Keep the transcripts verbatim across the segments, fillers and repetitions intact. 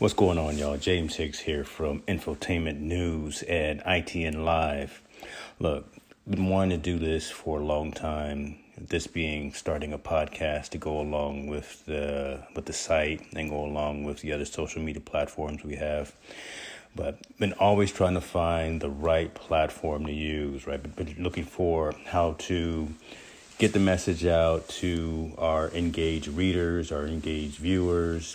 What's going on, y'all? James Higgs here from Infotainment News and I T N Live. Look, been wanting to do this for a long time. This being starting a podcast to go along with the with the site and go along with the other social media platforms we have. But been always trying to find the right platform to use, right? But, but looking for how to get the message out to our engaged readers, our engaged viewers.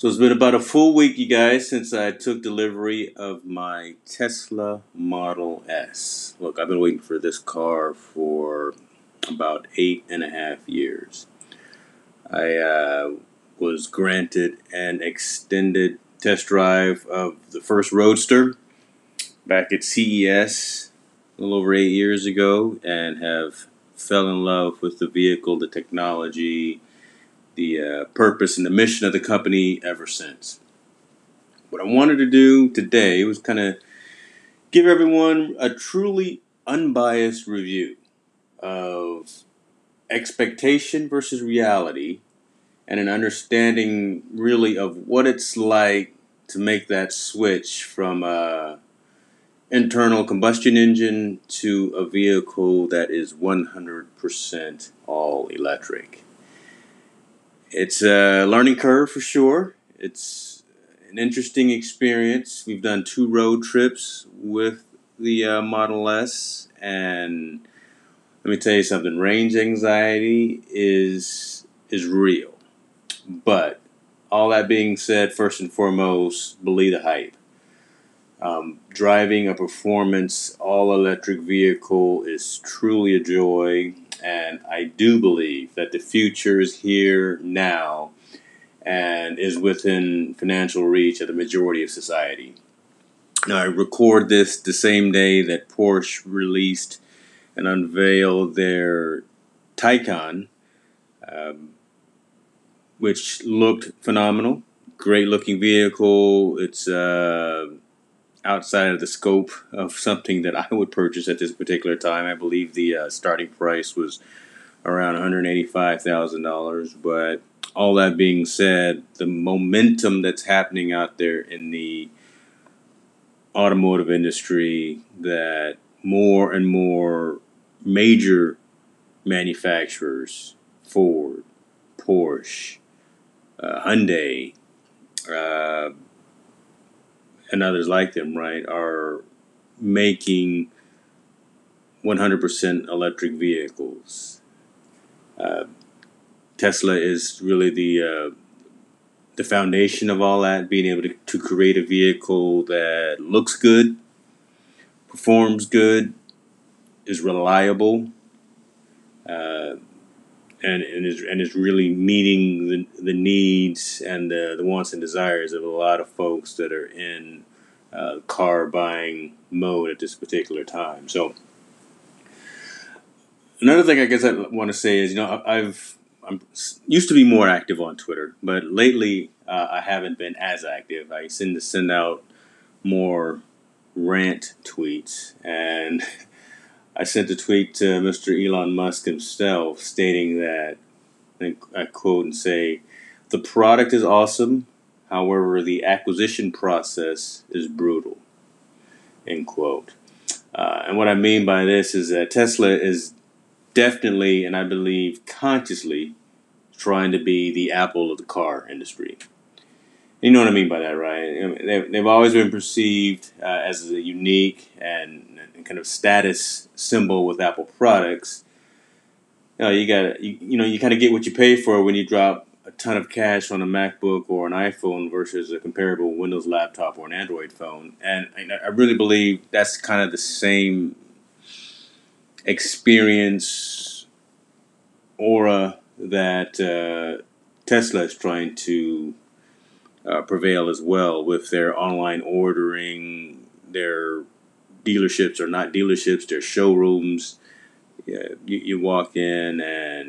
So it's been about a full week, you guys, since I took delivery of my Tesla Model S. Look, I've been waiting for this car for about eight and a half years. I uh, was granted an extended test drive of the first Roadster back at C E S a little over eight years ago and have fell in love with the vehicle, the technology, the uh, purpose and the mission of the company ever since. What I wanted to do today was kind of give everyone a truly unbiased review of expectation versus reality and an understanding really of what it's like to make that switch from an internal combustion engine to a vehicle that is one hundred percent all electric. It's a learning curve for sure. It's an interesting experience. We've done two road trips with the uh, Model S, and let me tell you something. Range anxiety is is real. But all that being said, first and foremost, believe the hype. Um, driving a performance all-electric vehicle is truly a joy. And I do believe that the future is here now and is within financial reach of the majority of society. Now, I record this the same day that Porsche released and unveiled their Taycan, um, which looked phenomenal. Great-looking vehicle. It's uh, outside of the scope of something that I would purchase at this particular time. I believe the uh, starting price was around one hundred eighty-five thousand dollars. But all that being said, the momentum that's happening out there in the automotive industry, that more and more major manufacturers, Ford, Porsche, uh, Hyundai, uh, and others like them, right, are making one hundred percent electric vehicles. Uh, Tesla is really the uh, the foundation of all that, being able to, to create a vehicle that looks good, performs good, is reliable, uh, and and is and is really meeting the the needs and the, the wants and desires of a lot of folks that are in uh, car buying mode at this particular time. So another thing I guess I want to say is, you know, I've I'm used to be more active on Twitter, but lately uh, I haven't been as active. I tend to send out more rant tweets, and I sent a tweet to Mister Elon Musk himself stating that, and I quote and say, "The product is awesome, however, the acquisition process is brutal," end quote. Uh, and what I mean by this is that Tesla is definitely, and I believe consciously, trying to be the Apple of the car industry. You know what I mean by that, right? I mean, they've always been perceived uh, as a unique and kind of status symbol with Apple products. You know, you got you, you know, you kind of get what you pay for when you drop a ton of cash on a MacBook or an iPhone versus a comparable Windows laptop or an Android phone. And I really believe that's kind of the same experience, aura that uh, Tesla is trying to Uh, prevail as well with their online ordering, their dealerships or not dealerships, their showrooms. Yeah, you, you walk in and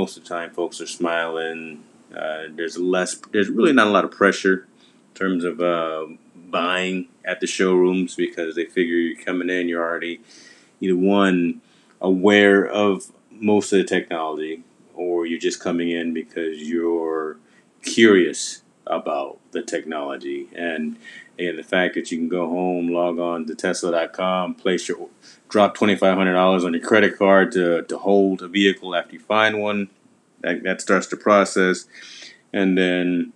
most of the time folks are smiling. Uh, there's less, there's really not a lot of pressure in terms of uh, buying at the showrooms because they figure you're coming in, you're already either one, aware of most of the technology, or you're just coming in because you're curious about the technology. And and the fact that you can go home, log on to Tesla dot com, place your drop twenty-five hundred dollars on your credit card to, to hold a vehicle after you find one, that, that starts the process. And then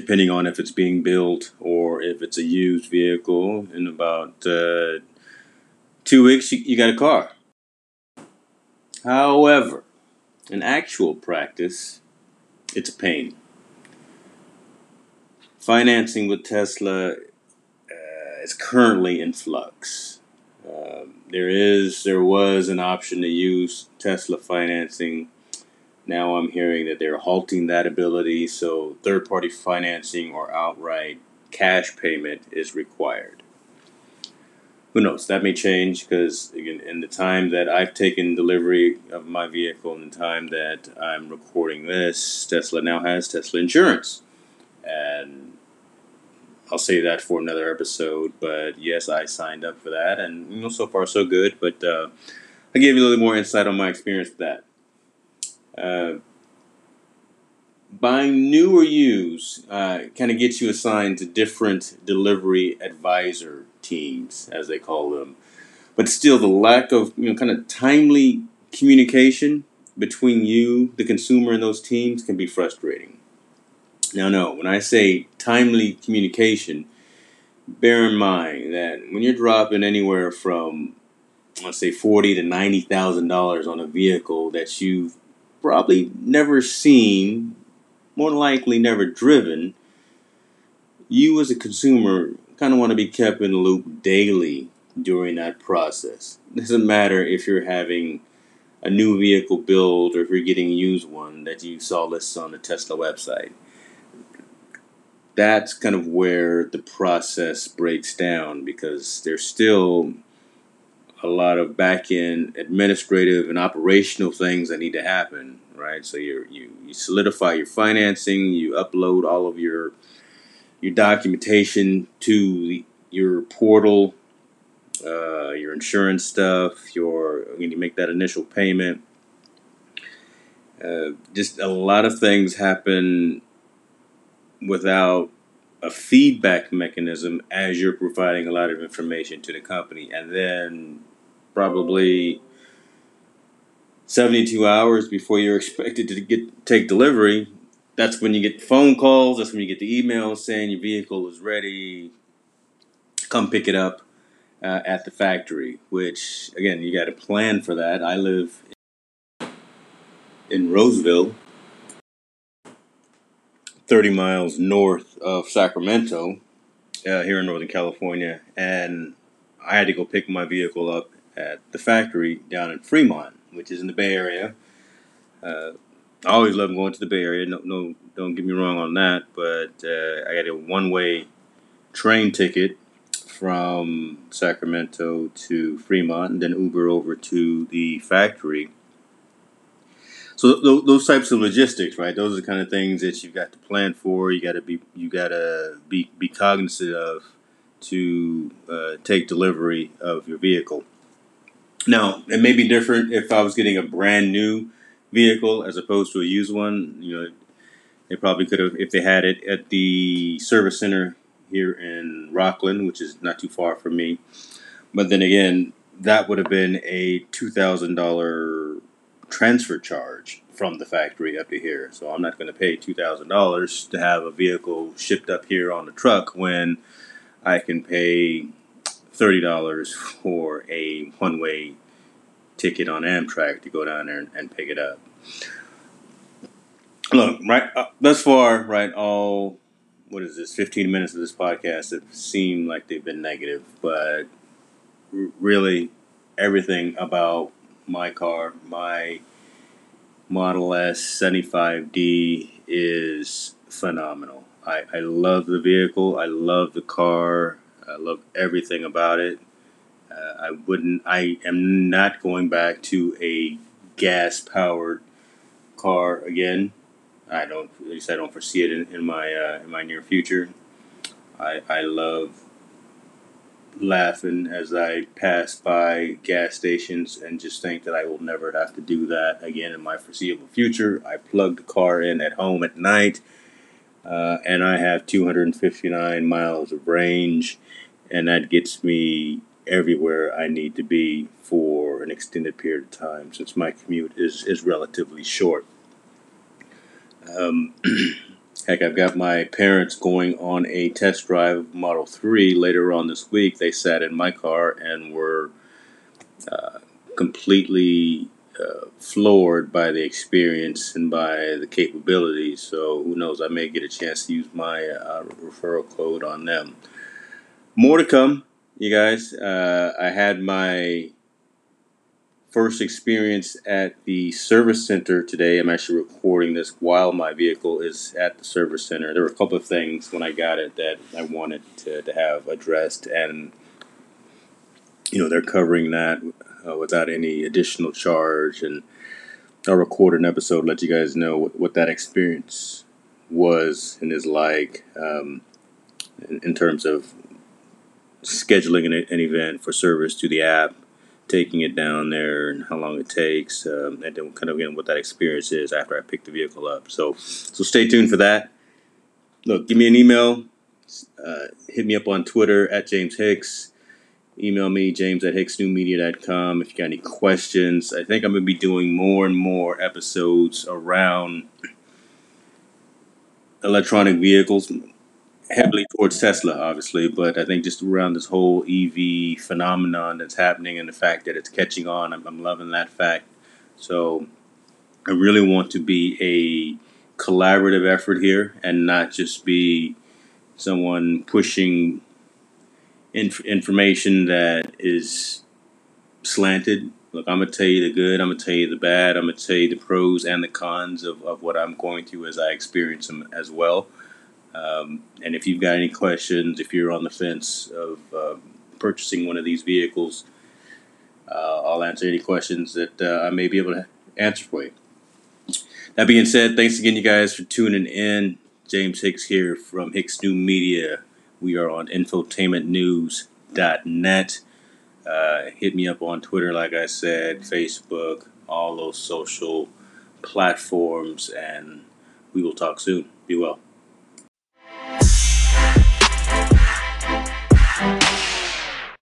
depending on if it's being built or if it's a used vehicle, in about uh, two weeks you, you got a car. However, in actual practice, it's a pain. Financing with Tesla uh, is currently in flux. Uh, there is, there was an option to use Tesla financing. Now I'm hearing that they're halting that ability, so third-party financing or outright cash payment is required. Who knows? That may change because, again, in the time that I've taken delivery of my vehicle and the time that I'm recording this, Tesla now has Tesla insurance. And I'll say that for another episode, but yes, I signed up for that, and you know, so far so good. But uh, I gave you a little more insight on my experience with that. Uh, buying new or used uh, kind of gets you assigned to different delivery advisor teams, as they call them. But still, the lack of you know kind of timely communication between you, the consumer, and those teams can be frustrating. Now, no, when I say timely communication, bear in mind that when you're dropping anywhere from, let's say, forty thousand dollars to ninety thousand dollars on a vehicle that you've probably never seen, more likely never driven, you as a consumer kind of want to be kept in the loop daily during that process. It doesn't matter if you're having a new vehicle build or if you're getting a used one that you saw listed on the Tesla website. That's kind of where the process breaks down because there's still a lot of back-end administrative and operational things that need to happen, right? So you you you solidify your financing, you upload all of your your documentation to the, your portal, uh, your insurance stuff, your when you make that initial payment. Uh, just a lot of things happen without a feedback mechanism as you're providing a lot of information to the company. And then probably seventy-two hours before you're expected to get take delivery, that's when you get phone calls, that's when you get the emails saying your vehicle is ready, come pick it up uh, at the factory, which, again, you got to plan for that. I live in Roseville, thirty miles north of Sacramento, uh, here in Northern California, and I had to go pick my vehicle up at the factory down in Fremont, which is in the Bay Area. Uh, I always love going to the Bay Area, no, no, don't get me wrong on that, but uh, I got a one-way train ticket from Sacramento to Fremont, and then Uber over to the factory. So those types of logistics, right? Those are the kind of things that you've got to plan for. You got to be, you got to be, be cognizant of to uh, take delivery of your vehicle. Now, it may be different if I was getting a brand new vehicle as opposed to a used one. You know, they probably could have, if they had it at the service center here in Rockland, which is not too far from me. But then again, that would have been a two thousand dollars transfer charge from the factory up to here. So I'm not going to pay two thousand dollars to have a vehicle shipped up here on the truck when I can pay thirty dollars for a one-way ticket on Amtrak to go down there and, and pick it up. Look, right uh, thus far, right, all, what is this, fifteen minutes of this podcast have seemed like they've been negative, but r- really everything about my car, my Model S seventy-five D, is phenomenal. I, I love the vehicle. I love the car. I love everything about it. Uh, I wouldn't. I am not going back to a gas-powered car again. I don't. At least I don't foresee it in, in my uh, in my near future. I I love laughing as I pass by gas stations and just think that I will never have to do that again in my foreseeable future. I plug the car in at home at night. Uh, and I have two hundred fifty-nine miles of range, and that gets me everywhere I need to be for an extended period of time, since my commute is, is relatively short. Um, heck, I've got my parents going on a test drive of Model three later on this week. They sat in my car and were uh, completely Uh, floored by the experience and by the capabilities. So who knows, I may get a chance to use my uh, referral code on them. More to come, you guys. uh, I had my first experience at the service center today. I'm actually recording this while my vehicle is at the service center. There were a couple of things when I got it that I wanted to, to have addressed, and you know, they're covering that Uh, without any additional charge, and I'll record an episode, let you guys know what, what that experience was and is like um, in, in terms of scheduling an, an event for service through the app, taking it down there, and how long it takes, um, and then kind of again what that experience is after I pick the vehicle up. So, so stay tuned for that. Look, give me an email. Uh, hit me up on Twitter at James Hicks. Email me, James at Hicks New Media dot com, if you got any questions. I think I'm going to be doing more and more episodes around electronic vehicles, heavily towards Tesla, obviously, but I think just around this whole E V phenomenon that's happening and the fact that it's catching on. I'm, I'm loving that fact. So I really want to be a collaborative effort here and not just be someone pushing Inf- information that is slanted. Look, I'm going to tell you the good, I'm going to tell you the bad, I'm going to tell you the pros and the cons of, of what I'm going through as I experience them as well. Um, and if you've got any questions, if you're on the fence of uh, purchasing one of these vehicles, uh, I'll answer any questions that uh, I may be able to answer for you. That being said, thanks again, you guys, for tuning in. James Hicks here from Hicks New Media. We are on infotainment news dot net. Uh, hit me up on Twitter, like I said, Facebook, all those social platforms, and we will talk soon. Be well.